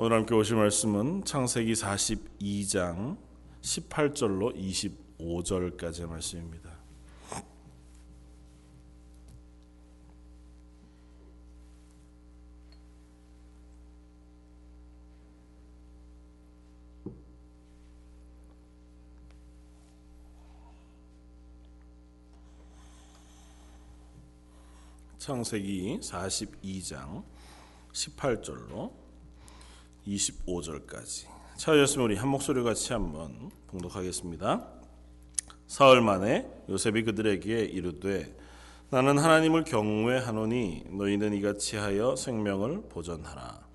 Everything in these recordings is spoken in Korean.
오늘 함께 오실 말씀은 창세기 42장 18절로 25절까지의 말씀입니다. 창세기 42장 18절로 25절까지 찾으셨으면 우리 한 목소리 같이 한번 봉독하겠습니다. 사흘 만에 요셉이 그들에게 이르되 나는 하나님을 경외하노니 너희는 이같이 하여 생명을 보전하라.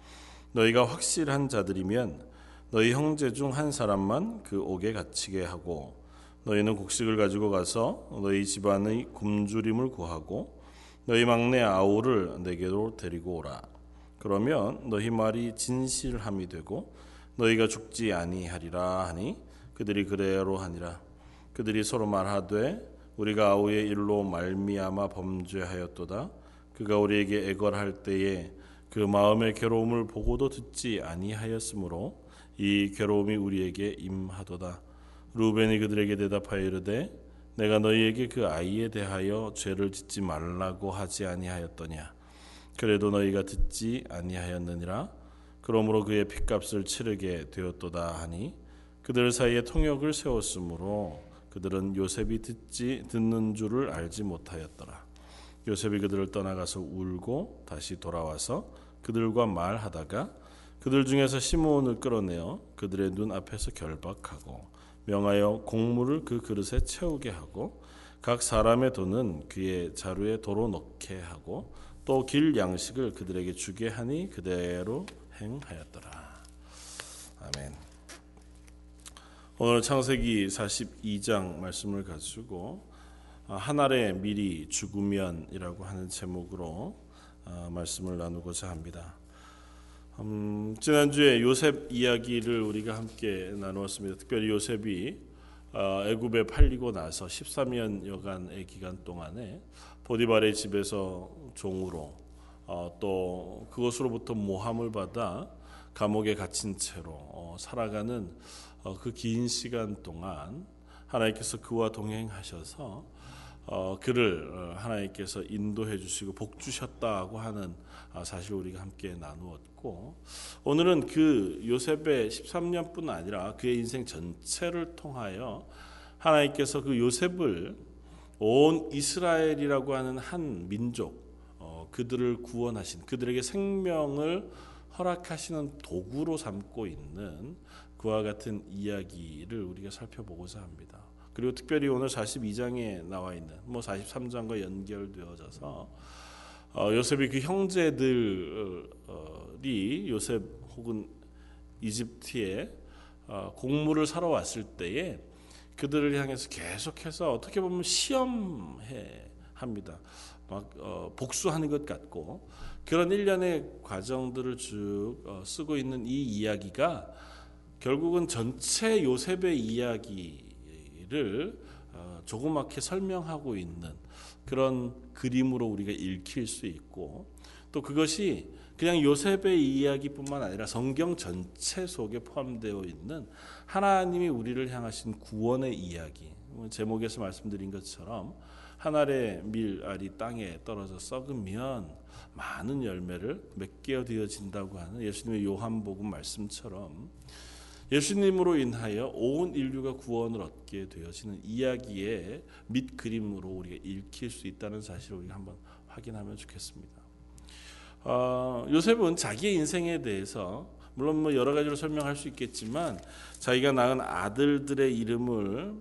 너희가 확실한 자들이면 너희 형제 중 한 사람만 그 옥에 갇히게 하고 너희는 곡식을 가지고 가서 너희 집안의 굶주림을 구하고 너희 막내 아우를 내게로 데리고 오라. 그러면 너희 말이 진실함이 되고 너희가 죽지 아니하리라 하니 그들이 그대로 하니라. 그들이 서로 말하되 우리가 아우의 일로 말미암아 범죄하였도다. 그가 우리에게 애걸할 때에 그 마음의 괴로움을 보고도 듣지 아니하였으므로 이 괴로움이 우리에게 임하도다. 루벤이 그들에게 대답하여 이르되 내가 너희에게 그 아이에 대하여 죄를 짓지 말라고 하지 아니하였더냐. 그래도 너희가 듣지 아니하였느니라. 그러므로 그의 핏값을 치르게 되었도다 하니 그들 사이에 통역을 세웠으므로 그들은 요셉이 듣는 줄을 알지 못하였더라. 요셉이 그들을 떠나가서 울고 다시 돌아와서 그들과 말하다가 그들 중에서 시므온을 끌어내어 그들의 눈 앞에서 결박하고 명하여 곡물을 그 그릇에 채우게 하고 각 사람의 돈은 그의 자루에 도로 넣게 하고 또 길 양식을 그들에게 주게 하니 그대로 행하였더라. 아멘. 오늘 창세기 42장 말씀을 가지고 한 알에 미리 죽으면이라고 하는 제목으로 말씀을 나누고자 합니다. 지난주에 요셉 이야기를 우리가 함께 나누었습니다. 특별히 요셉이 애굽에 팔리고 나서 13년여간의 기간 동안에 보디발의 집에서 종으로 또 그것으로부터 모함을 받아 감옥에 갇힌 채로 살아가는 그 긴 시간 동안 하나님께서 그와 동행하셔서 그를 하나님께서 인도해 주시고 복 주셨다고 하는 사실 우리가 함께 나누었고, 오늘은 그 요셉의 13년뿐 아니라 그의 인생 전체를 통하여 하나님께서 그 요셉을 온 이스라엘이라고 하는 한 민족, 그들을 구원하신, 그들에게 생명을 허락하시는 도구로 삼고 있는 그와 같은 이야기를 우리가 살펴보고자 합니다. 그리고 특별히 오늘 42장에 나와 있는 43장과 연결되어져서 요셉이 그 형제들이 요셉 혹은 이집트에 곡물을 사러 왔을 때에 그들을 향해서 계속해서 어떻게 보면 시험해 합니다. 막 복수하는 것 같고 그런 일련의 과정들을 쭉 쓰고 있는 이 이야기가 결국은 전체 요셉의 이야기 를 조그맣게 설명하고 있는 그런 그림으로 우리가 읽힐 수 있고, 또 그것이 그냥 요셉의 이야기뿐만 아니라 성경 전체 속에 포함되어 있는 하나님이 우리를 향하신 구원의 이야기, 제목에서 말씀드린 것처럼 한 알의 밀알이 땅에 떨어져 썩으면 많은 열매를 맺게 되어진다고 하는 예수님의 요한복음 말씀처럼 예수님으로 인하여 온 인류가 구원을 얻게 되어지는 이야기의 밑그림으로 우리가 읽힐 수 있다는 사실을 우리가 한번 확인하면 좋겠습니다. 요셉은 자기의 인생에 대해서 물론 여러 가지로 설명할 수 있겠지만 자기가 낳은 아들들의 이름을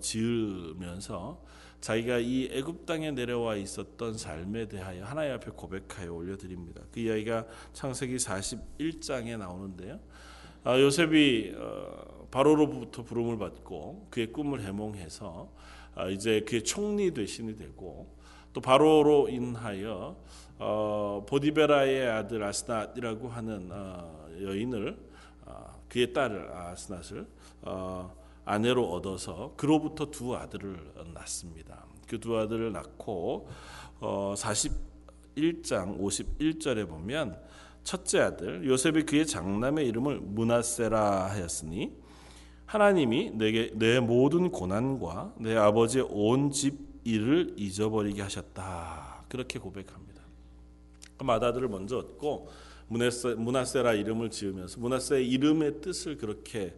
지으면서 자기가 이 애굽 땅에 내려와 있었던 삶에 대하여 하나님 앞에 고백하여 올려드립니다. 그 이야기가 창세기 41장에 나오는데요. 요셉이 바로로부터 부름을 받고 그의 꿈을 해몽해서 이제 그의 총리 대신이 되고, 또 바로로 인하여 보디베라의 아들 아스낫이라고 하는 여인을, 그의 딸을 아스낫을 아내로 얻어서 그로부터 두 아들을 낳습니다. 그 두 아들을 낳고 41장 51절에 보면 첫째 아들 요셉이 그의 장남의 이름을 므낫세라 하였으니 하나님이 내게 내 모든 고난과 내 아버지의 온 집 일을 잊어버리게 하셨다. 그렇게 고백합니다. 그럼 아다들을 먼저 얻고 므낫세라 이름을 지으면서 므낫세의 이름의 뜻을 그렇게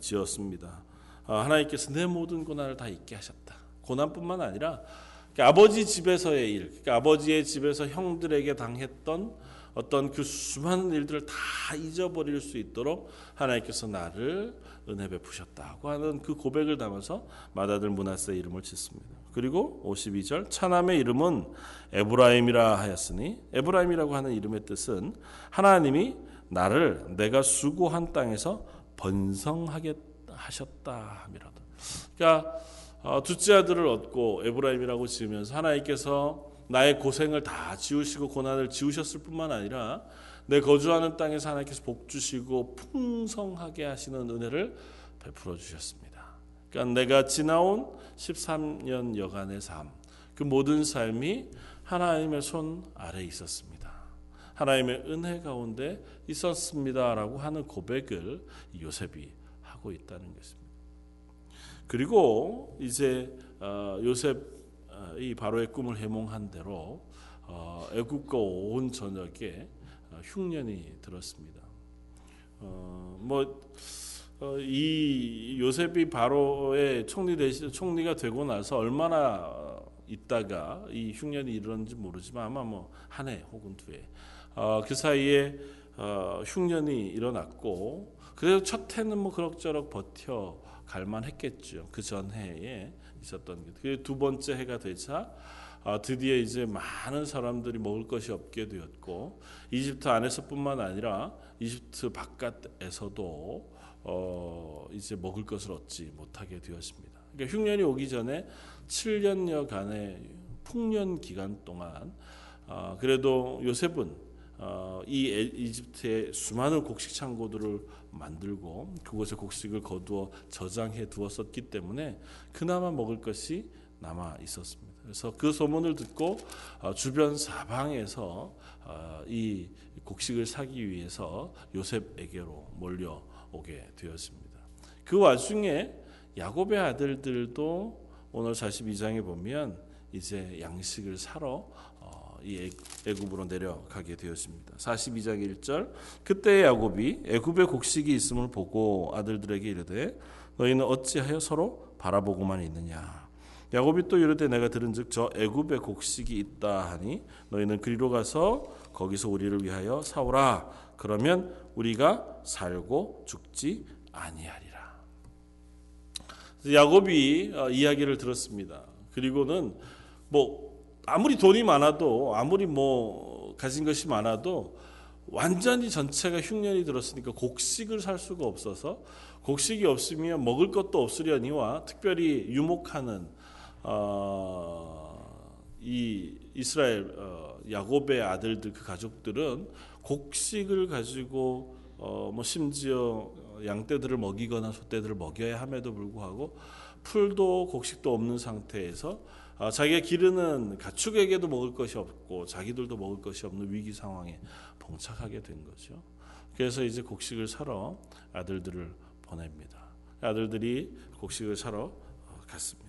지었습니다. 하나님께서 내 모든 고난을 다 잊게 하셨다. 고난뿐만 아니라 아버지 집에서의 일, 그러니까 아버지의 집에서 형들에게 당했던 어떤 그 수많은 일들을 다 잊어버릴 수 있도록 하나님께서 나를 은혜 베푸셨다고 하는 그 고백을 담아서 맏아들 므낫세의 이름을 짓습니다. 그리고 52절 차남의 이름은 에브라임이라 하였으니 에브라임이라고 하는 이름의 뜻은 하나님이 나를 내가 수고한 땅에서 번성하게 하셨다 함이라도. 그러니까 둘째 아들을 얻고 에브라임이라고 지으면서 하나님께서 나의 고생을 다 지우시고 고난을 지우셨을 뿐만 아니라 내 거주하는 땅에서 하나님께서 복 주시고 풍성하게 하시는 은혜를 베풀어 주셨습니다. 그러니까 내가 지나온 13년여간의 삶, 그 모든 삶이 하나님의 손 아래에 있었습니다. 하나님의 은혜 가운데 있었습니다라고 하는 고백을 요셉이 하고 있다는 것입니다. 그리고 이제 요셉이 바로의 꿈을 해몽한 대로 애굽과 온 전역에 흉년이 들었습니다. 이 요셉이 바로의 총리가 되고 나서 얼마나 있다가 이 흉년이 이르는지 모르지만 아마 한 해 혹은 두 해 그 사이에 흉년이 일어났고 그래서 첫 해는 그럭저럭 버텨갈만 했겠죠. 그 전해에 있었던 게. 그 두 번째 해가 되자 드디어 이제 많은 사람들이 먹을 것이 없게 되었고 이집트 안에서뿐만 아니라 이집트 바깥에서도 이제 먹을 것을 얻지 못하게 되었습니다. 그러니까 흉년이 오기 전에 7년여간의 풍년 기간 동안 그래도 요셉은 이 이집트의 수많은 곡식 창고들을 만들고 그곳에 곡식을 거두어 저장해 두었었기 때문에 그나마 먹을 것이 남아 있었습니다. 그래서 그 소문을 듣고 주변 사방에서 이 곡식을 사기 위해서 요셉에게로 몰려오게 되었습니다. 그 와중에 야곱의 아들들도 오늘 42장에 보면 이제 양식을 사러 이 애굽으로 내려가게 되었습니다. 42장 1절 그때 야곱이 애굽의 곡식이 있음을 보고 아들들에게 이르되 너희는 어찌하여 서로 바라보고만 있느냐. 야곱이 또 이르되 내가 들은즉 저 애굽의 곡식이 있다 하니 너희는 그리로 가서 거기서 우리를 위하여 사오라. 그러면 우리가 살고 죽지 아니하리라. 야곱이 이야기를 들었습니다. 그리고는 아무리 돈이 많아도 아무리 가진 것이 많아도 완전히 전체가 흉년이 들었으니까 곡식을 살 수가 없어서 곡식이 없으면 먹을 것도 없으려니와 특별히 유목하는 이 이스라엘 야곱의 아들들 그 가족들은 곡식을 가지고 심지어 양떼들을 먹이거나 소떼들을 먹여야 함에도 불구하고 풀도 곡식도 없는 상태에서 자기가 기르는 가축에게도 먹을 것이 없고 자기들도 먹을 것이 없는 위기 상황에 봉착하게 된 거죠. 그래서 이제 곡식을 사러 아들들을 보냅니다. 아들들이 곡식을 사러 갔습니다.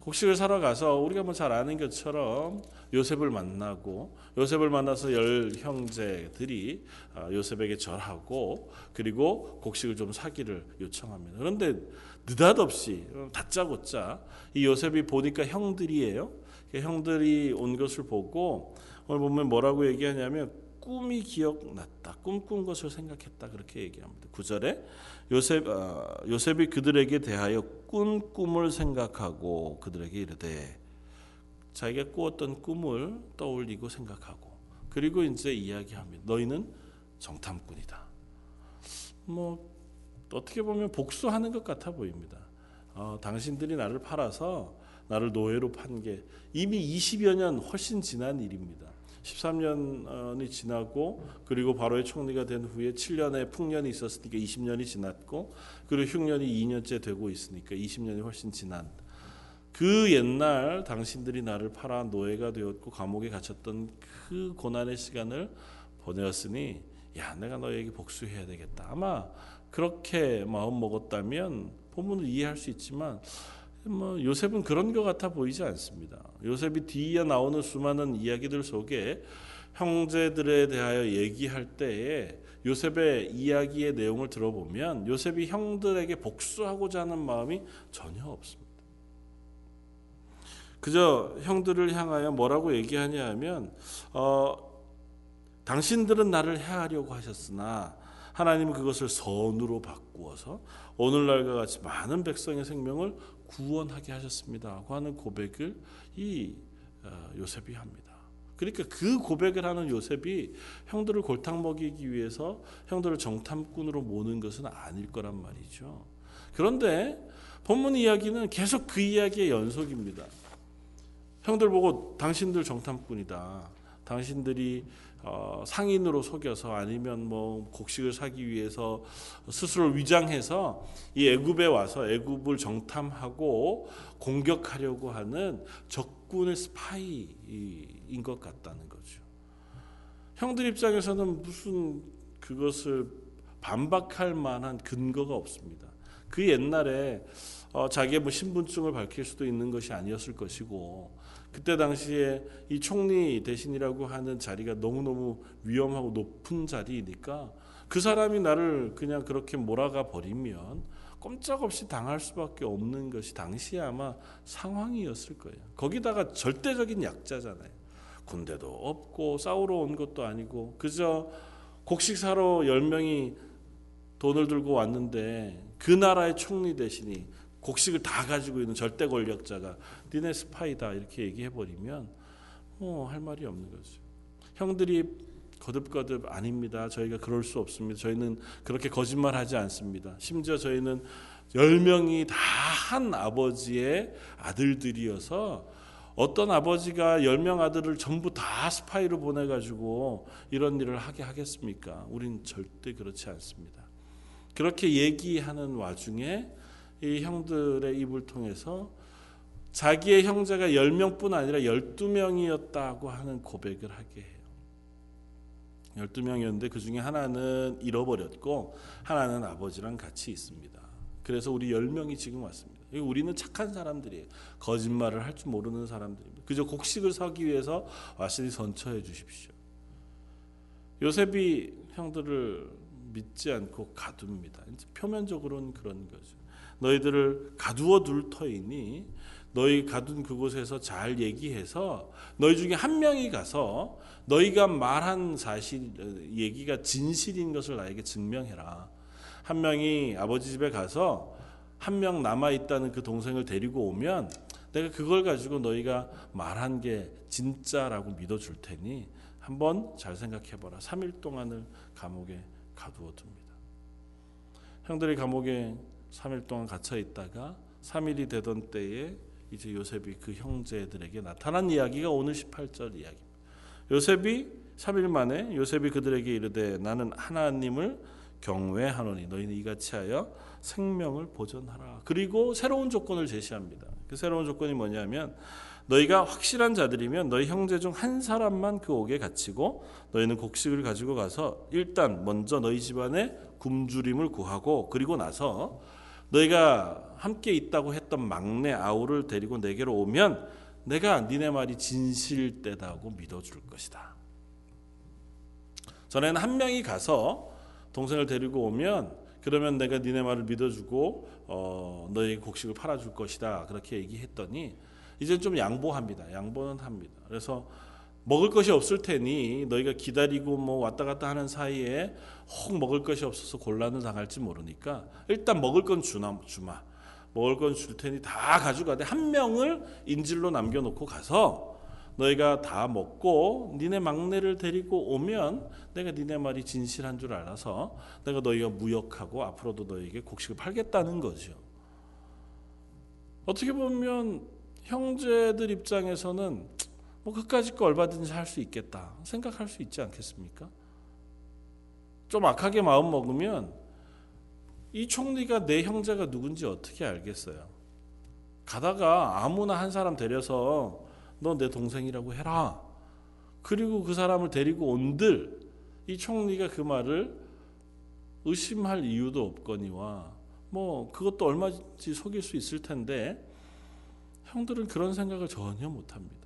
곡식을 사러 가서 우리가 잘 아는 것처럼 요셉을 만나고 요셉을 만나서 열 형제들이 요셉에게 절하고 그리고 곡식을 좀 사기를 요청합니다. 그런데 느닷없이 다짜고짜 이 요셉이 보니까 형들이에요. 형들이 온 것을 보고 오늘 보면 뭐라고 얘기하냐면 꿈이 기억났다. 꿈꾼 것을 생각했다. 그렇게 얘기합니다. 9절에 요셉이 그들에게 대하여 꾼 꿈을 생각하고 그들에게 이르되 자기가 꾸었던 꿈을 떠올리고 생각하고 그리고 이제 이야기합니다. 너희는 정탐꾼이다. 어떻게 보면 복수하는 것 같아 보입니다. 당신들이 나를 팔아서 나를 노예로 판 게 이미 20여 년 훨씬 지난 일입니다. 13년이 지나고 그리고 바로의 총리가 된 후에 7년의 풍년이 있었으니까 20년이 지났고 그리고 흉년이 2년째 되고 있으니까 20년이 훨씬 지난 그 옛날 당신들이 나를 팔아 노예가 되었고 감옥에 갇혔던 그 고난의 시간을 보내었으니 야 내가 너에게 복수해야 되겠다. 아마 그렇게 마음 먹었다면 본문을 이해할 수 있지만 뭐 요셉은 그런 것 같아 보이지 않습니다. 요셉이 뒤에 나오는 수많은 이야기들 속에 형제들에 대하여 얘기할 때에 요셉의 이야기의 내용을 들어보면 요셉이 형들에게 복수하고자 하는 마음이 전혀 없습니다. 그저 형들을 향하여 뭐라고 얘기하냐 하면 당신들은 나를 해하려고 하셨으나 하나님은 그것을 선으로 바꾸어서 오늘날과 같이 많은 백성의 생명을 구원하게 하셨습니다 하는 고백을 이 요셉이 합니다. 그러니까 그 고백을 하는 요셉이 형들을 골탕 먹이기 위해서 형들을 정탐꾼으로 모는 것은 아닐 거란 말이죠. 그런데 본문 이야기는 계속 그 이야기의 연속입니다. 형들 보고 당신들 정탐꾼이다. 당신들이 상인으로 속여서 아니면 뭐 곡식을 사기 위해서 스스로 위장해서 이 애굽에 와서 애굽을 정탐하고 공격하려고 하는 적군의 스파이인 것 같다는 거죠. 형들 입장에서는 무슨 그것을 반박할 만한 근거가 없습니다. 그 옛날에 자기의 뭐 신분증을 밝힐 수도 있는 것이 아니었을 것이고 그때 당시에 이 총리 대신이라고 하는 자리가 너무너무 위험하고 높은 자리이니까 그 사람이 나를 그냥 그렇게 몰아가 버리면 꼼짝없이 당할 수밖에 없는 것이 당시에 아마 상황이었을 거예요. 거기다가 절대적인 약자잖아요. 군대도 없고 싸우러 온 것도 아니고 그저 곡식 사러 10명이 돈을 들고 왔는데 그 나라의 총리 대신이 곡식을 다 가지고 있는 절대 권력자가 니네 스파이다 이렇게 얘기해버리면 뭐 할 말이 없는 거죠. 형들이 거듭거듭 아닙니다. 저희가 그럴 수 없습니다. 저희는 그렇게 거짓말하지 않습니다. 심지어 저희는 10명이 다 한 아버지의 아들들이어서 어떤 아버지가 10명 아들을 전부 다 스파이로 보내가지고 이런 일을 하게 하겠습니까? 우린 절대 그렇지 않습니다. 그렇게 얘기하는 와중에 이 형들의 입을 통해서 자기의 형제가 10명뿐 아니라 12명이었다고 하는 고백을 하게 해요. 12명이었는데 그 중에 하나는 잃어버렸고 하나는 아버지랑 같이 있습니다. 그래서 우리 10명이 지금 왔습니다. 우리는 착한 사람들이에요. 거짓말을 할 줄 모르는 사람들입니다. 그저 곡식을 사기 위해서 왔으니 선처해 주십시오. 요셉이 형들을 믿지 않고 가둡니다. 표면적으로는 그런 거죠. 너희들을 가두어 둘 터이니 너희 가둔 그곳에서 잘 얘기해서 너희 중에 한 명이 가서 너희가 말한 사실 얘기가 진실인 것을 나에게 증명해라. 한 명이 아버지 집에 가서 한 명 남아있다는 그 동생을 데리고 오면 내가 그걸 가지고 너희가 말한 게 진짜라고 믿어줄 테니 한번 잘 생각해봐라. 3일 동안을 감옥에 가두어 둡니다. 형들이 감옥에 3일 동안 갇혀 있다가 3일이 되던 때에 이제 요셉이 그 형제들에게 나타난 이야기가 오늘 18절 이야기입니다. 요셉이 3일 만에 요셉이 그들에게 이르되 나는 하나님을 경외하노니 너희는 이같이 하여 생명을 보전하라. 그리고 새로운 조건을 제시합니다. 그 새로운 조건이 뭐냐면 너희가 확실한 자들이면 너희 형제 중 한 사람만 그 옥에 갇히고 너희는 곡식을 가지고 가서 일단 먼저 너희 집안에 굶주림을 구하고 그리고 나서 너희가 함께 있다고 했던 막내 아우를 데리고 내게로 오면 내가 니네 말이 진실되다고 믿어줄 것이다. 전에는 한 명이 가서 동생을 데리고 오면 그러면 내가 니네 말을 믿어주고 너희 곡식을 팔아줄 것이다 그렇게 얘기했더니 이제 좀 양보합니다. 양보는 합니다. 그래서 먹을 것이 없을 테니 너희가 기다리고 뭐 왔다 갔다 하는 사이에 혹 먹을 것이 없어서 곤란을 당할지 모르니까 일단 먹을 건 주마. 먹을 건 줄 테니 다 가져가되 한 명을 인질로 남겨놓고 가서 너희가 다 먹고 니네 막내를 데리고 오면 내가 니네 말이 진실한 줄 알아서 내가 너희가 무역하고 앞으로도 너희에게 곡식을 팔겠다는 거죠. 어떻게 보면 형제들 입장에서는 뭐 끝까지 거 얼마든지 할 수 있겠다 생각할 수 있지 않겠습니까? 좀 악하게 마음 먹으면 이 총리가 내 형제가 누군지 어떻게 알겠어요? 가다가 아무나 한 사람 데려서 너 내 동생이라고 해라. 그리고 그 사람을 데리고 온들 이 총리가 그 말을 의심할 이유도 없거니와 뭐 그것도 얼마든지 속일 수 있을 텐데 형들은 그런 생각을 전혀 못합니다.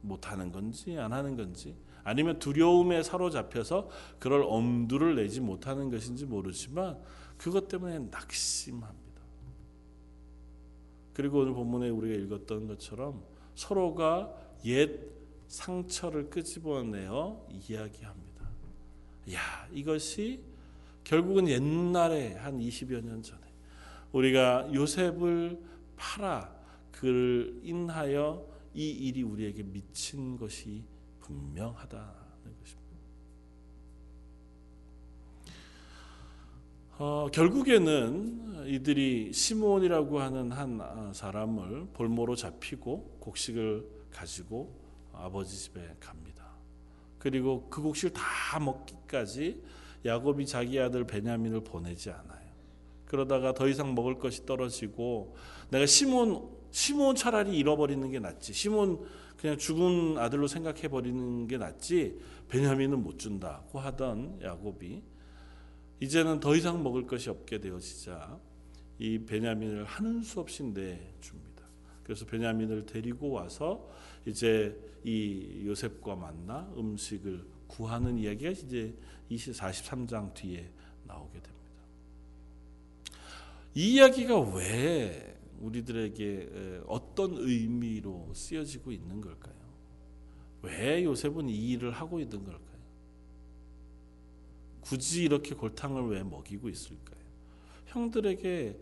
못하는 건지 안 하는 건지 아니면 두려움에 사로잡혀서 그럴 엄두를 내지 못하는 것인지 모르지만 그것 때문에 낙심합니다. 그리고 오늘 본문에 우리가 읽었던 것처럼 서로가 옛 상처를 끄집어내어 이야기합니다. 야, 이것이 결국은 옛날에 한 20여 년 전에 우리가 요셉을 팔아 그를 인하여 이 일이 우리에게 미친 것이 분명하다는 것입니다. 결국에는 이들이 시므온이라고 하는 한 사람을 볼모로 잡히고 곡식을 가지고 아버지 집에 갑니다. 그리고 그 곡식을 다 먹기까지 야곱이 자기 아들 베냐민을 보내지 않아요. 그러다가 더 이상 먹을 것이 떨어지고 내가 시므온 차라리 잃어버리는 게 낫지. 시므온 그냥 죽은 아들로 생각해버리는 게 낫지. 베냐민은 못 준다고 하던 야곱이 이제는 더 이상 먹을 것이 없게 되어지자 이 베냐민을 하는 수 없이 내줍니다. 그래서 베냐민을 데리고 와서 이제 이 요셉과 만나 음식을 구하는 이야기가 이제 43장 뒤에 나오게 됩니다. 이 이야기가 왜 우리들에게 어떤 의미로 쓰여지고 있는 걸까요? 왜 요셉은 이 일을 하고 있는 걸까요? 굳이 이렇게 골탕을 왜 먹이고 있을까요? 형들에게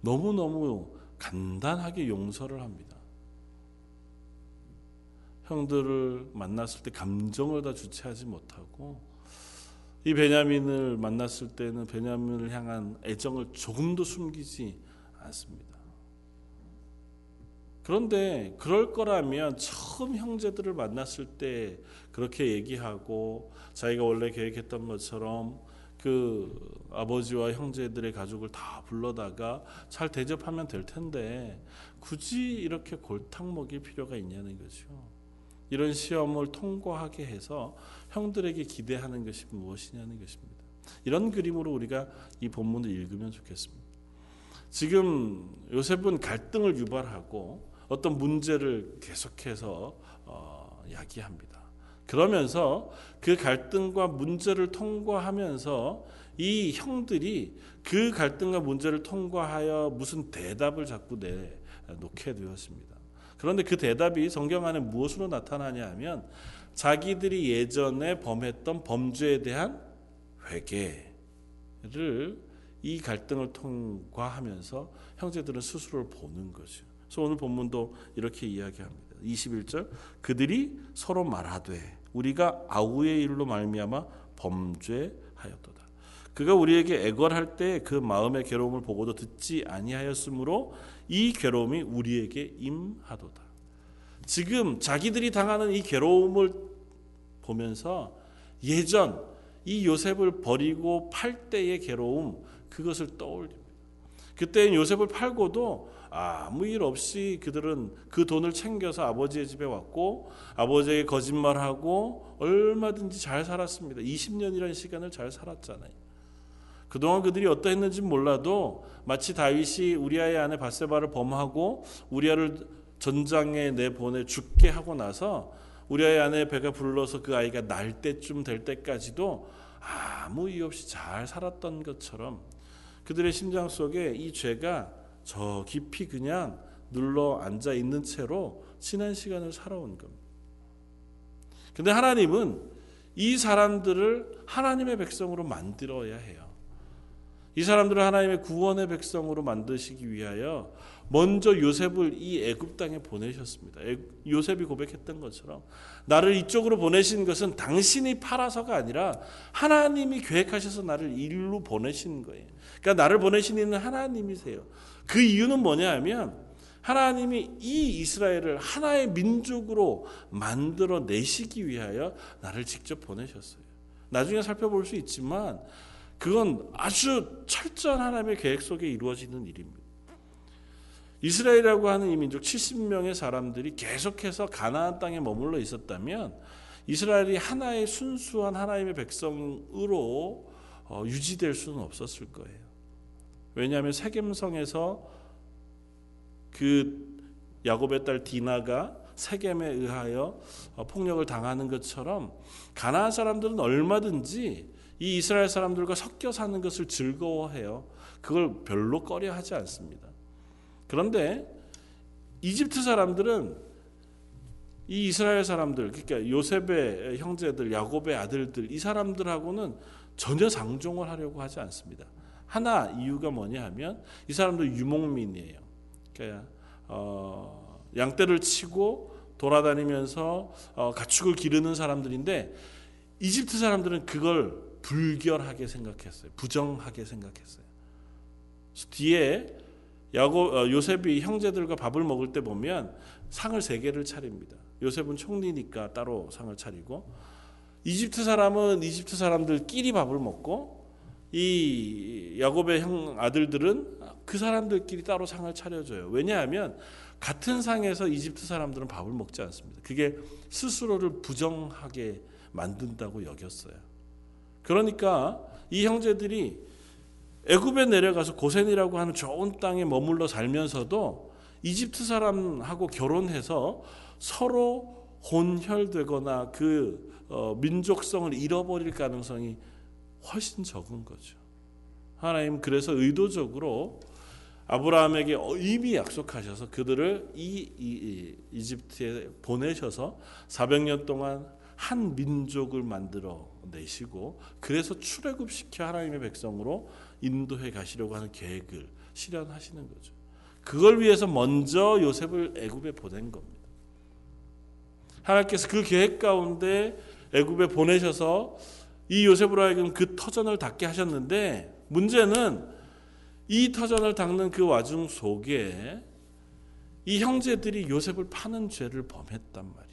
너무너무 간단하게 용서를 합니다. 형들을 만났을 때 감정을 다 주체하지 못하고 이 베냐민을 만났을 때는 베냐민을 향한 애정을 조금도 숨기지 않습니다. 그런데 그럴 거라면 처음 형제들을 만났을 때 그렇게 얘기하고 자기가 원래 계획했던 것처럼 그 아버지와 형제들의 가족을 다 불러다가 잘 대접하면 될 텐데 굳이 이렇게 골탕 먹일 필요가 있냐는 거죠. 이런 시험을 통과하게 해서 형들에게 기대하는 것이 무엇이냐는 것입니다. 이런 그림으로 우리가 이 본문을 읽으면 좋겠습니다. 지금 요셉은 갈등을 유발하고 어떤 문제를 계속해서 야기합니다. 그러면서 그 갈등과 문제를 통과하면서 이 형들이 그 갈등과 문제를 통과하여 무슨 대답을 자꾸 내놓게 되었습니다. 그런데 그 대답이 성경 안에 무엇으로 나타나냐 하면 자기들이 예전에 범했던 범죄에 대한 회개를 이 갈등을 통과하면서 형제들은 스스로를 보는 거죠. 그래서 오늘 본문도 이렇게 이야기합니다. 21절 그들이 서로 말하되 우리가 아우의 일로 말미암아 범죄하였도다. 그가 우리에게 애걸할 때 그 마음의 괴로움을 보고도 듣지 아니하였으므로 이 괴로움이 우리에게 임하도다. 지금 자기들이 당하는 이 괴로움을 보면서 예전 이 요셉을 버리고 팔 때의 괴로움 그것을 떠올립니다. 그때는 요셉을 팔고도 아무 일 없이 그들은 그 돈을 챙겨서 아버지의 집에 왔고 아버지에게 거짓말하고 얼마든지 잘 살았습니다. 20년이라는 시간을 잘 살았잖아요. 그동안 그들이 어떠했는지 몰라도 마치 다윗이 우리아의 아내 밧세바를 범하고 우리아를 전장에 내보내 죽게 하고 나서 우리아의 아내의 배가 불러서 그 아이가 날 때쯤 될 때까지도 아무 이유 없이 잘 살았던 것처럼 그들의 심장 속에 이 죄가 저 깊이 그냥 눌러 앉아 있는 채로 지난 시간을 살아온 겁니다. 그런데 하나님은 이 사람들을 하나님의 백성으로 만들어야 해요. 이 사람들을 하나님의 구원의 백성으로 만드시기 위하여 먼저 요셉을 이 애굽 땅에 보내셨습니다. 요셉이 고백했던 것처럼 나를 이쪽으로 보내신 것은 당신이 팔아서가 아니라 하나님이 계획하셔서 나를 일로 보내신 거예요. 그러니까 나를 보내신 이는 하나님이세요. 그 이유는 뭐냐 하면 하나님이 이 이스라엘을 하나의 민족으로 만들어내시기 위하여 나를 직접 보내셨어요. 나중에 살펴볼 수 있지만 그건 아주 철저한 하나님의 계획 속에 이루어지는 일입니다. 이스라엘이라고 하는 이 민족 70명의 사람들이 계속해서 가나안 땅에 머물러 있었다면 이스라엘이 하나의 순수한 하나님의 백성으로 유지될 수는 없었을 거예요. 왜냐하면 세겜성에서 그 야곱의 딸 디나가 세겜에 의하여 폭력을 당하는 것처럼 가나안 사람들은 얼마든지 이 이스라엘 사람들과 섞여 사는 것을 즐거워해요. 그걸 별로 꺼려하지 않습니다. 그런데 이집트 사람들은 이 이스라엘 사람들, 그러니까 요셉의 형제들, 야곱의 아들들, 이 사람들하고는 전혀 상종을 하려고 하지 않습니다. 하나 이유가 뭐냐 하면 이 사람들 유목민이에요. 그러니까 양떼를 치고 돌아다니면서 가축을 기르는 사람들인데 이집트 사람들은 그걸 불결하게 생각했어요. 부정하게 생각했어요. 뒤에 요셉이 형제들과 밥을 먹을 때 보면 상을 3개를 차립니다. 요셉은 총리니까 따로 상을 차리고, 이집트 사람은 이집트 사람들끼리 밥을 먹고, 이 야곱의 아들들은 그 사람들끼리 따로 상을 차려줘요. 왜냐하면 같은 상에서 이집트 사람들은 밥을 먹지 않습니다. 그게 스스로를 부정하게 만든다고 여겼어요. 그러니까 이 형제들이 애굽에 내려가서 고센이라고 하는 좋은 땅에 머물러 살면서도 이집트 사람하고 결혼해서 서로 혼혈되거나 그 민족성을 잃어버릴 가능성이 훨씬 적은 거죠. 하나님 그래서 의도적으로 아브라함에게 이미 약속하셔서 그들을 이 이집트에 보내셔서 400년 동안 한 민족을 만들어 내시고, 그래서 출애굽시켜 하나님의 백성으로 인도해 가시려고 하는 계획을 실현하시는 거죠. 그걸 위해서 먼저 요셉을 애굽에 보낸 겁니다. 하나님께서 그 계획 가운데 애굽에 보내셔서 이 요셉으로 하여금 그 터전을 닦게 하셨는데, 문제는 이 터전을 닦는 그 와중 속에 이 형제들이 요셉을 파는 죄를 범했단 말이에요.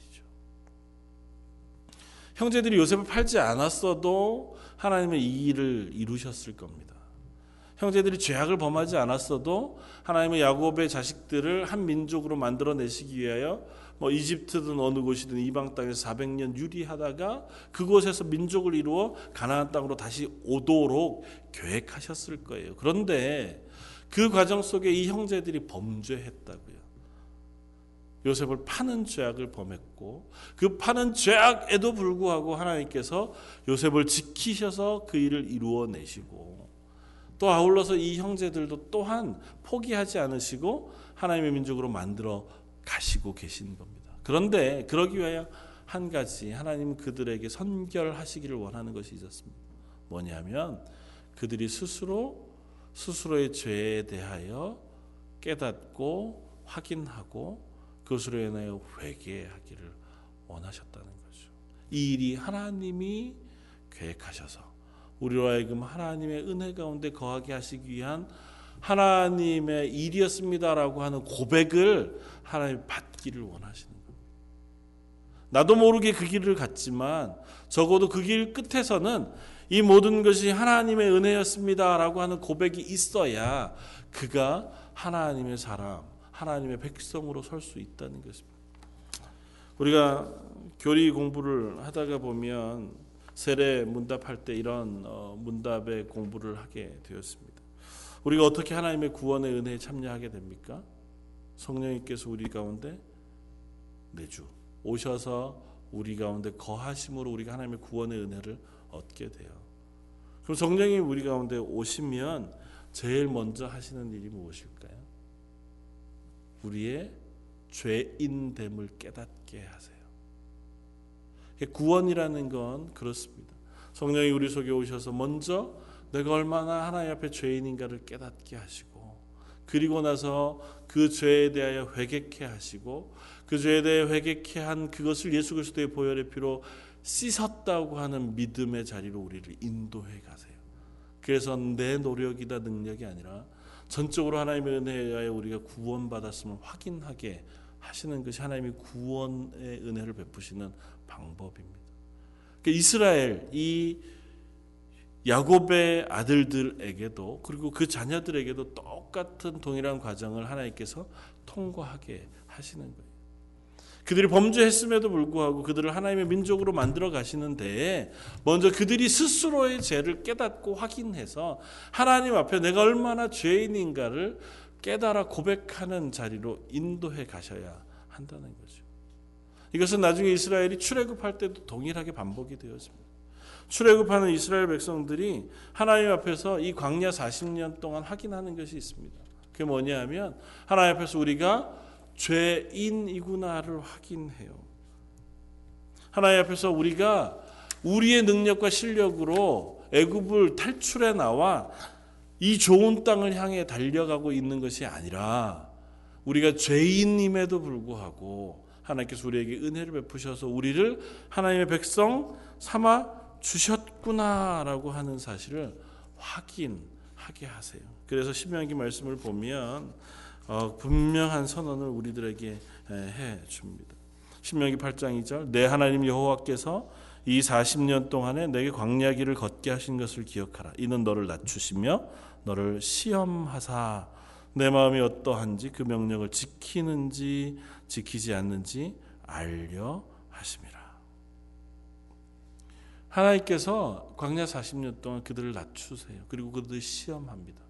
형제들이 요셉을 팔지 않았어도 하나님은 이 일을 이루셨을 겁니다. 형제들이 죄악을 범하지 않았어도 하나님은 야곱의 자식들을 한 민족으로 만들어내시기 위하여 이집트든 어느 곳이든 이방 땅에서 400년 유리하다가 그곳에서 민족을 이루어 가나안 땅으로 다시 오도록 계획하셨을 거예요. 그런데 그 과정 속에 이 형제들이 범죄했다고요. 요셉을 파는 죄악을 범했고, 그 파는 죄악에도 불구하고 하나님께서 요셉을 지키셔서 그 일을 이루어내시고, 또 아울러서 이 형제들도 또한 포기하지 않으시고 하나님의 민족으로 만들어 가시고 계신 겁니다. 그런데 그러기 위하여 한 가지 하나님 그들에게 선결하시기를 원하는 것이 있었습니다. 뭐냐면 그들이 스스로의 죄에 대하여 깨닫고 확인하고 그것으로 인하여 회개하기를 원하셨다는 거죠. 이 일이 하나님이 계획하셔서 우리로 하여금 하나님의 은혜 가운데 거하게 하시기 위한 하나님의 일이었습니다라고 하는 고백을 하나님 받기를 원하시는 거예요. 나도 모르게 그 길을 갔지만 적어도 그 길 끝에서는 이 모든 것이 하나님의 은혜였습니다라고 하는 고백이 있어야 그가 하나님의 사람, 하나님의 백성으로 설 수 있다는 것입니다. 우리가 교리 공부를 하다가 보면 세례 문답할 때 이런 문답의 공부를 하게 되었습니다. 우리가 어떻게 하나님의 구원의 은혜에 참여하게 됩니까? 성령님께서 우리 가운데 내주 오셔서 우리 가운데 거하심으로 우리가 하나님의 구원의 은혜를 얻게 돼요. 그럼 성령이 우리 가운데 오시면 제일 먼저 하시는 일이 무엇일까요? 우리의 죄인됨을 깨닫게 하세요. 구원이라는 건 그렇습니다. 성령이 우리 속에 오셔서 먼저 내가 얼마나 하나님 앞에 죄인인가를 깨닫게 하시고, 그리고 나서 그 죄에 대하여 회개케 하시고, 그 죄에 대해 회개케 한 그것을 예수 그리스도의 보혈의 피로 씻었다고 하는 믿음의 자리로 우리를 인도해 가세요. 그래서 내 노력이다 능력이 아니라 전적으로 하나님의 은혜에 의하여 우리가 구원받았음을 확인하게 하시는 것이 하나님이 구원의 은혜를 베푸시는 방법입니다. 그러니까 이스라엘, 이 야곱의 아들들에게도 그리고 그 자녀들에게도 똑같은 동일한 과정을 하나님께서 통과하게 하시는 거예요. 그들이 범죄했음에도 불구하고 그들을 하나님의 민족으로 만들어 가시는 데에 먼저 그들이 스스로의 죄를 깨닫고 확인해서 하나님 앞에 내가 얼마나 죄인인가를 깨달아 고백하는 자리로 인도해 가셔야 한다는 거죠. 이것은 나중에 이스라엘이 출애굽할 때도 동일하게 반복이 되었습니다. 출애굽하는 이스라엘 백성들이 하나님 앞에서 이 광야 40년 동안 확인하는 것이 있습니다. 그게 뭐냐 하면 하나님 앞에서 우리가 죄인이구나를 확인해요. 하나님 앞에서 우리가 우리의 능력과 실력으로 애굽을 탈출해 나와 이 좋은 땅을 향해 달려가고 있는 것이 아니라 우리가 죄인임에도 불구하고 하나님께서 우리에게 은혜를 베푸셔서 우리를 하나님의 백성 삼아 주셨구나라고 하는 사실을 확인하게 하세요. 그래서 신명기 말씀을 보면 분명한 선언을 우리들에게 해줍니다. 신명기 8장 2절 내 하나님 여호와께서 이 40년 동안에 내게 광야 길을 걷게 하신 것을 기억하라. 이는 너를 낮추시며 너를 시험하사 내 마음이 어떠한지 그 명령을 지키는지 지키지 않는지 알려하심이라. 하나님께서 광야 40년 동안 그들을 낮추세요. 그리고 그들을 시험합니다.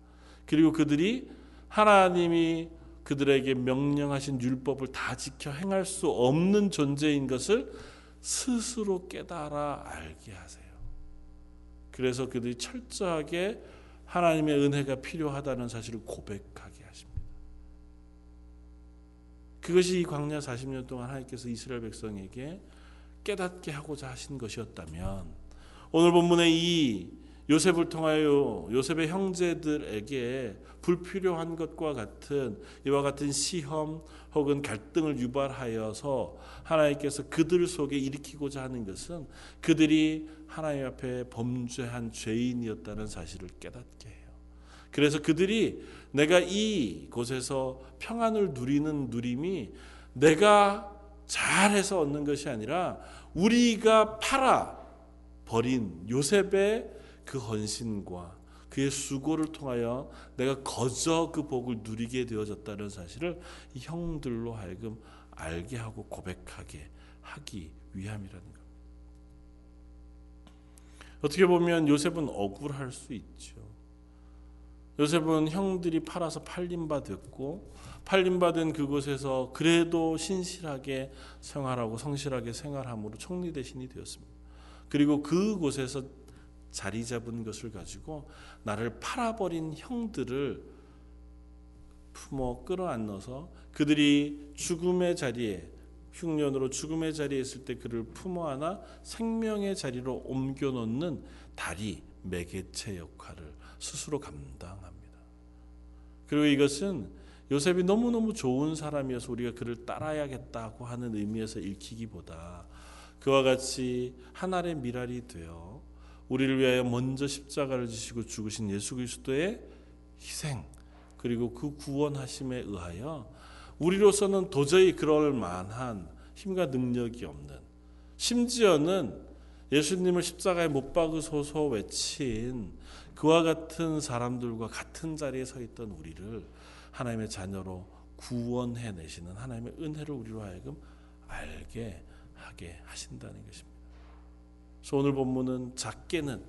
그리고 그들이 하나님이 그들에게 명령하신 율법을 다 지켜 행할 수 없는 존재인 것을 스스로 깨달아 알게 하세요. 그래서 그들이 철저하게 하나님의 은혜가 필요하다는 사실을 고백하게 하십니다. 그것이 이 광야 40년 동안 하나님께서 이스라엘 백성에게 깨닫게 하고자 하신 것이었다면 오늘 본문의 이 요셉을 통하여 요셉의 형제들에게 불필요한 것과 같은 이와 같은 시험 혹은 갈등을 유발하여서 하나님께서 그들 속에 일으키고자 하는 것은 그들이 하나님 앞에 범죄한 죄인이었다는 사실을 깨닫게 해요. 그래서 그들이 내가 이곳에서 평안을 누리는 누림이 내가 잘해서 얻는 것이 아니라 우리가 팔아버린 요셉의 그 헌신과 그의 수고를 통하여 내가 거저 그 복을 누리게 되어졌다는 사실을 이 형들로 하여금 알게 하고 고백하게 하기 위함이라는 겁니다. 어떻게 보면 요셉은 억울할 수 있죠. 요셉은 형들이 팔아서 팔림받았고 팔림받은 그곳에서 그래도 신실하게 생활하고 성실하게 생활함으로 총리 대신이 되었습니다. 그리고 그곳에서 자리 잡은 것을 가지고 나를 팔아버린 형들을 품어 끌어안어서 그들이 죽음의 자리에 흉년으로 죽음의 자리에 있을 때 그를 품어 안아 생명의 자리로 옮겨놓는 다리 매개체 역할을 스스로 감당합니다. 그리고 이것은 요셉이 너무너무 좋은 사람이어서 우리가 그를 따라야겠다고 하는 의미에서 읽히기보다 그와 같이 한 알의 밀알이 되어 우리를 위하여 먼저 십자가를 지시고 죽으신 예수 그리스도의 희생 그리고 그 구원하심에 의하여 우리로서는 도저히 그럴 만한 힘과 능력이 없는 심지어는 예수님을 십자가에 못 박으소서 외친 그와 같은 사람들과 같은 자리에 서 있던 우리를 하나님의 자녀로 구원해내시는 하나님의 은혜를 우리로 하여금 알게 하게 하신다는 것입니다. 그래서 오늘 본문은 작게는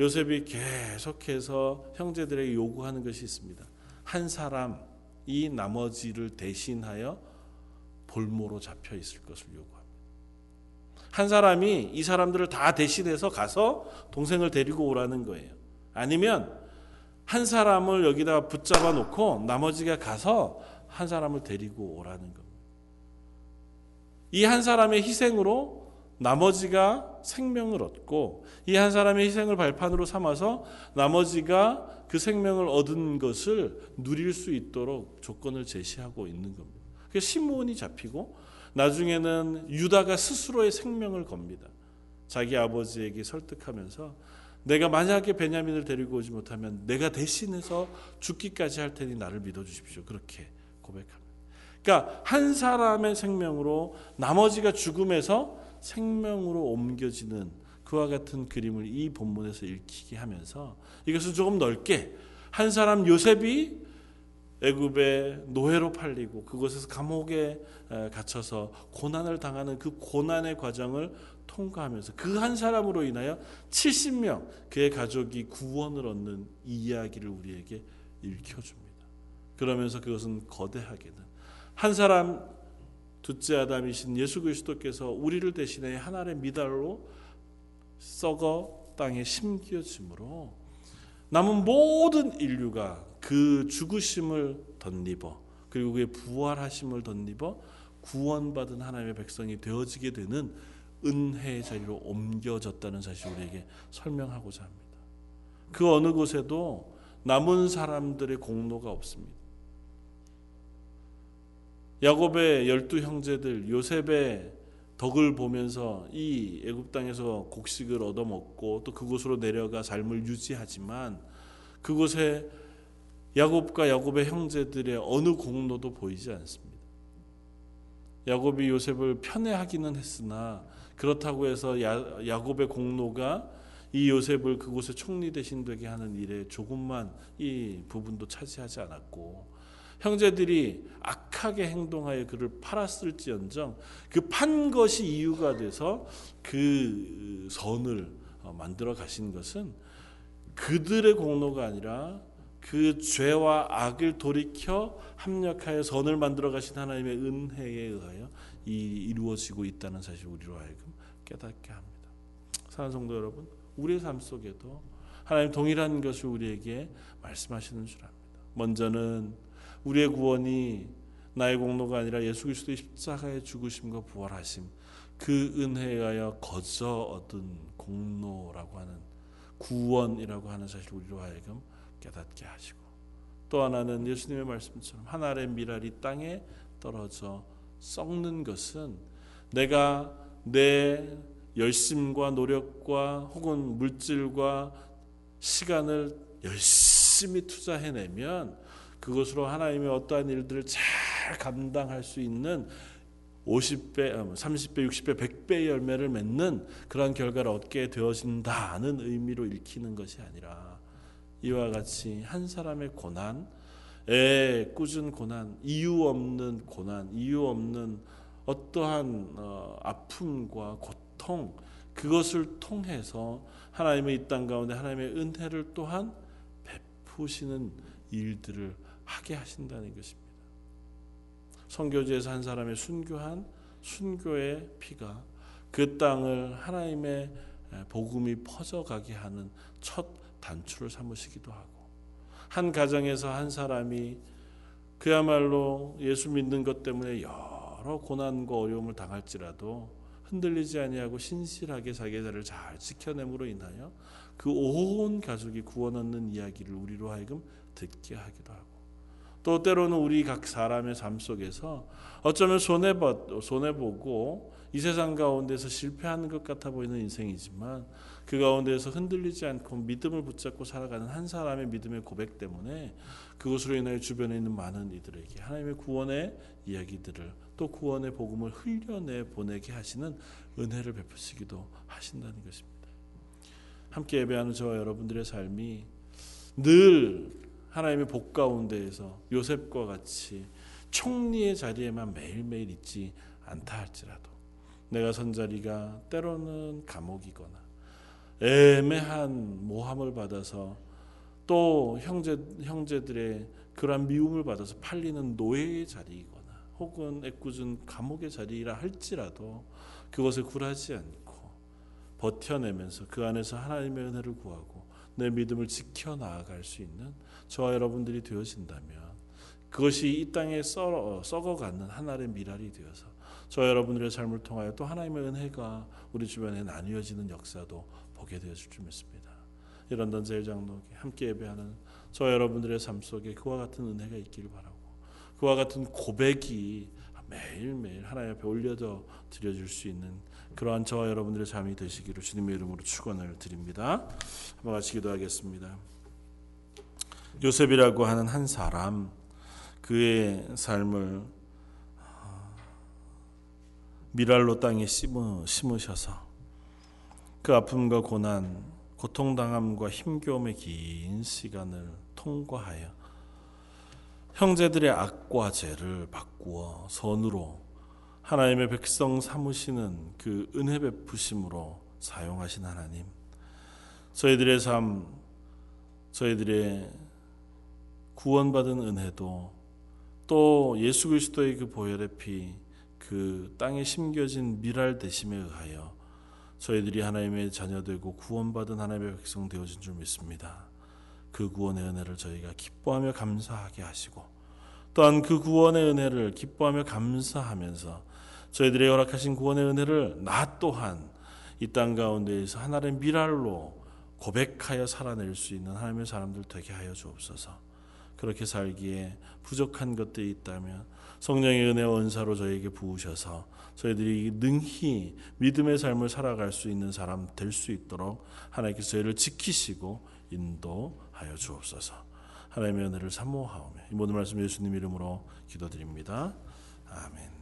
요셉이 계속해서 형제들에게 요구하는 것이 있습니다. 한 사람이 나머지를 대신하여 볼모로 잡혀 있을 것을 요구합니다. 한 사람이 이 사람들을 다 대신해서 가서 동생을 데리고 오라는 거예요. 아니면 한 사람을 여기다가 붙잡아 놓고 나머지가 가서 한 사람을 데리고 오라는 겁니다. 이 한 사람의 희생으로 나머지가 생명을 얻고 이 한 사람의 희생을 발판으로 삼아서 나머지가 그 생명을 얻은 것을 누릴 수 있도록 조건을 제시하고 있는 겁니다. 그래서 시므온이 잡히고 나중에는 유다가 스스로의 생명을 겁니다. 자기 아버지에게 설득하면서 내가 만약에 베냐민을 데리고 오지 못하면 내가 대신해서 죽기까지 할 테니 나를 믿어주십시오. 그렇게 고백합니다. 그러니까 한 사람의 생명으로 나머지가 죽음에서 생명으로 옮겨지는 그와 같은 그림을 이 본문에서 읽히게 하면서 이것을 조금 넓게 한 사람 요셉이 애굽의 노예로 팔리고 그곳에서 감옥에 갇혀서 고난을 당하는 그 고난의 과정을 통과하면서 그 한 사람으로 인하여 70명 그의 가족이 구원을 얻는 이 이야기를 우리에게 읽혀줍니다. 그러면서 그것은 거대하게는 한 사람 둘째 아담이신 예수 그리스도께서 우리를 대신해 하늘의 미달로 썩어 땅에 심겨짐으로 남은 모든 인류가 그 죽으심을 덧입어 그리고 그의 부활하심을 덧입어 구원받은 하나님의 백성이 되어지게 되는 은혜의 자리로 옮겨졌다는 사실을 우리에게 설명하고자 합니다. 그 어느 곳에도 남은 사람들의 공로가 없습니다. 야곱의 12 형제들, 요셉의 덕을 보면서 이 애굽 땅에서 곡식을 얻어먹고 또 그곳으로 내려가 삶을 유지하지만 그곳에 야곱과 야곱의 형제들의 어느 공로도 보이지 않습니다. 야곱이 요셉을 편애하기는 했으나 그렇다고 해서 야곱의 공로가 이 요셉을 그곳의 총리 대신 되게 하는 일에 조금만 이 부분도 차지하지 않았고 형제들이 악하게 행동하여 그를 팔았을지언정 그 판 것이 이유가 돼서 그 선을 만들어 가신 것은 그들의 공로가 아니라 그 죄와 악을 돌이켜 합력하여 선을 만들어 가신 하나님의 은혜에 의하여 이루어지고 있다는 사실 우리로 하여금 깨닫게 합니다. 사랑하는 성도 여러분, 우리의 삶 속에도 하나님 동일한 것을 우리에게 말씀하시는 줄 압니다. 먼저는 우리의 구원이 나의 공로가 아니라 예수 그리스도의 십자가의 죽으심과 부활하심 그 은혜에 의하여 거저 얻은 공로라고 하는 구원이라고 하는 사실 우리로 하여금 깨닫게 하시고 또 하나는 예수님의 말씀처럼 하늘의 미랄이 땅에 떨어져 썩는 것은 내가 내 열심과 노력과 혹은 물질과 시간을 열심히 투자해내면 그것으로 하나님의 어떠한 일들을 잘 감당할 수 있는 50배, 30배, 60배, 100배의 열매를 맺는 그런 결과를 얻게 되어진다는 의미로 읽히는 것이 아니라 이와 같이 한 사람의 고난에 꾸준 고난, 이유 없는 고난, 이유 없는 어떠한 아픔과 고통 그것을 통해서 하나님의 이 땅 가운데 하나님의 은혜를 또한 베푸시는 일들을 하게 하신다는 것입니다. 선교지에서 한 사람의 순교한 순교의 피가 그 땅을 하나님의 복음이 퍼져가게 하는 첫 단추를 삼으시기도 하고 한 가정에서 한 사람이 그야말로 예수 믿는 것 때문에 여러 고난과 어려움을 당할지라도 흔들리지 아니하고 신실하게 자기의 자리를 잘 지켜냄으로 인하여 그 온 가족이 구원 얻는 이야기를 우리로 하여금 듣게 하기도 하고 또 때로는 우리 각 사람의 삶 속에서 어쩌면 손해보고 이 세상 가운데서 실패하는 것 같아 보이는 인생이지만 그 가운데서 흔들리지 않고 믿음을 붙잡고 살아가는 한 사람의 믿음의 고백 때문에 그것으로 인하여 주변에 있는 많은 이들에게 하나님의 구원의 이야기들을 또 구원의 복음을 흘려내 보내게 하시는 은혜를 베푸시기도 하신다는 것입니다. 함께 예배하는 저와 여러분들의 삶이 늘 하나님의 복 가운데에서 요셉과 같이 총리의 자리에만 매일매일 있지 않다 할지라도 내가 선 자리가 때로는 감옥이거나 애매한 모함을 받아서 또 형제들의 그러한 미움을 받아서 팔리는 노예의 자리이거나 혹은 애꿎은 감옥의 자리라 할지라도 그것에 굴하지 않고 버텨내면서 그 안에서 하나님의 은혜를 구하고 내 믿음을 지켜나아갈 수 있는 저와 여러분들이 되어진다면 그것이 이 땅에 썩어가는 하늘의 미랄이 되어서 저와 여러분들의 삶을 통하여 또 하나님의 은혜가 우리 주변에 나뉘어지는 역사도 보게 되어질 줄 믿습니다. 이런던 제일장로에게 함께 예배하는 저와 여러분들의 삶 속에 그와 같은 은혜가 있기를 바라고 그와 같은 고백이 매일매일 하나님 앞에 올려져 드려줄 수 있는 그러한 저와 여러분들의 삶이 되시기를 주님의 이름으로 축원을 드립니다. 한번 같이 기도하겠습니다. 요셉이라고 하는 한 사람, 그의 삶을 미랄로 땅에 심으셔서 그 아픔과 고난, 고통당함과 힘겨움의 긴 시간을 통과하여 형제들의 악과 죄를 바꾸어 선으로 하나님의 백성 삼으시는 그 은혜 베푸심으로 사용하신 하나님, 저희들의 삶, 저희들의 구원받은 은혜도 또 예수 그리스도의 그 보혈의 피, 그 땅에 심겨진 미랄 되심에 의하여 저희들이 하나님의 자녀되고 구원받은 하나님의 백성 되어진 줄 믿습니다. 그 구원의 은혜를 저희가 기뻐하며 감사하게 하시고, 또한 그 구원의 은혜를 기뻐하며 감사하면서 저희들의 허락하신 구원의 은혜를 나 또한 이 땅 가운데에서 하나의 미랄로 고백하여 살아낼 수 있는 하나님의 사람들 되게 하여 주옵소서. 그렇게 살기에 부족한 것들이 있다면 성령의 은혜와 은사로 저희에게 부으셔서 저희들이 능히 믿음의 삶을 살아갈 수 있는 사람 될 수 있도록 하나님께서 저희를 지키시고 인도하여 주옵소서. 하나님의 은혜를 사모하오며 이 모든 말씀 예수님 이름으로 기도드립니다. 아멘.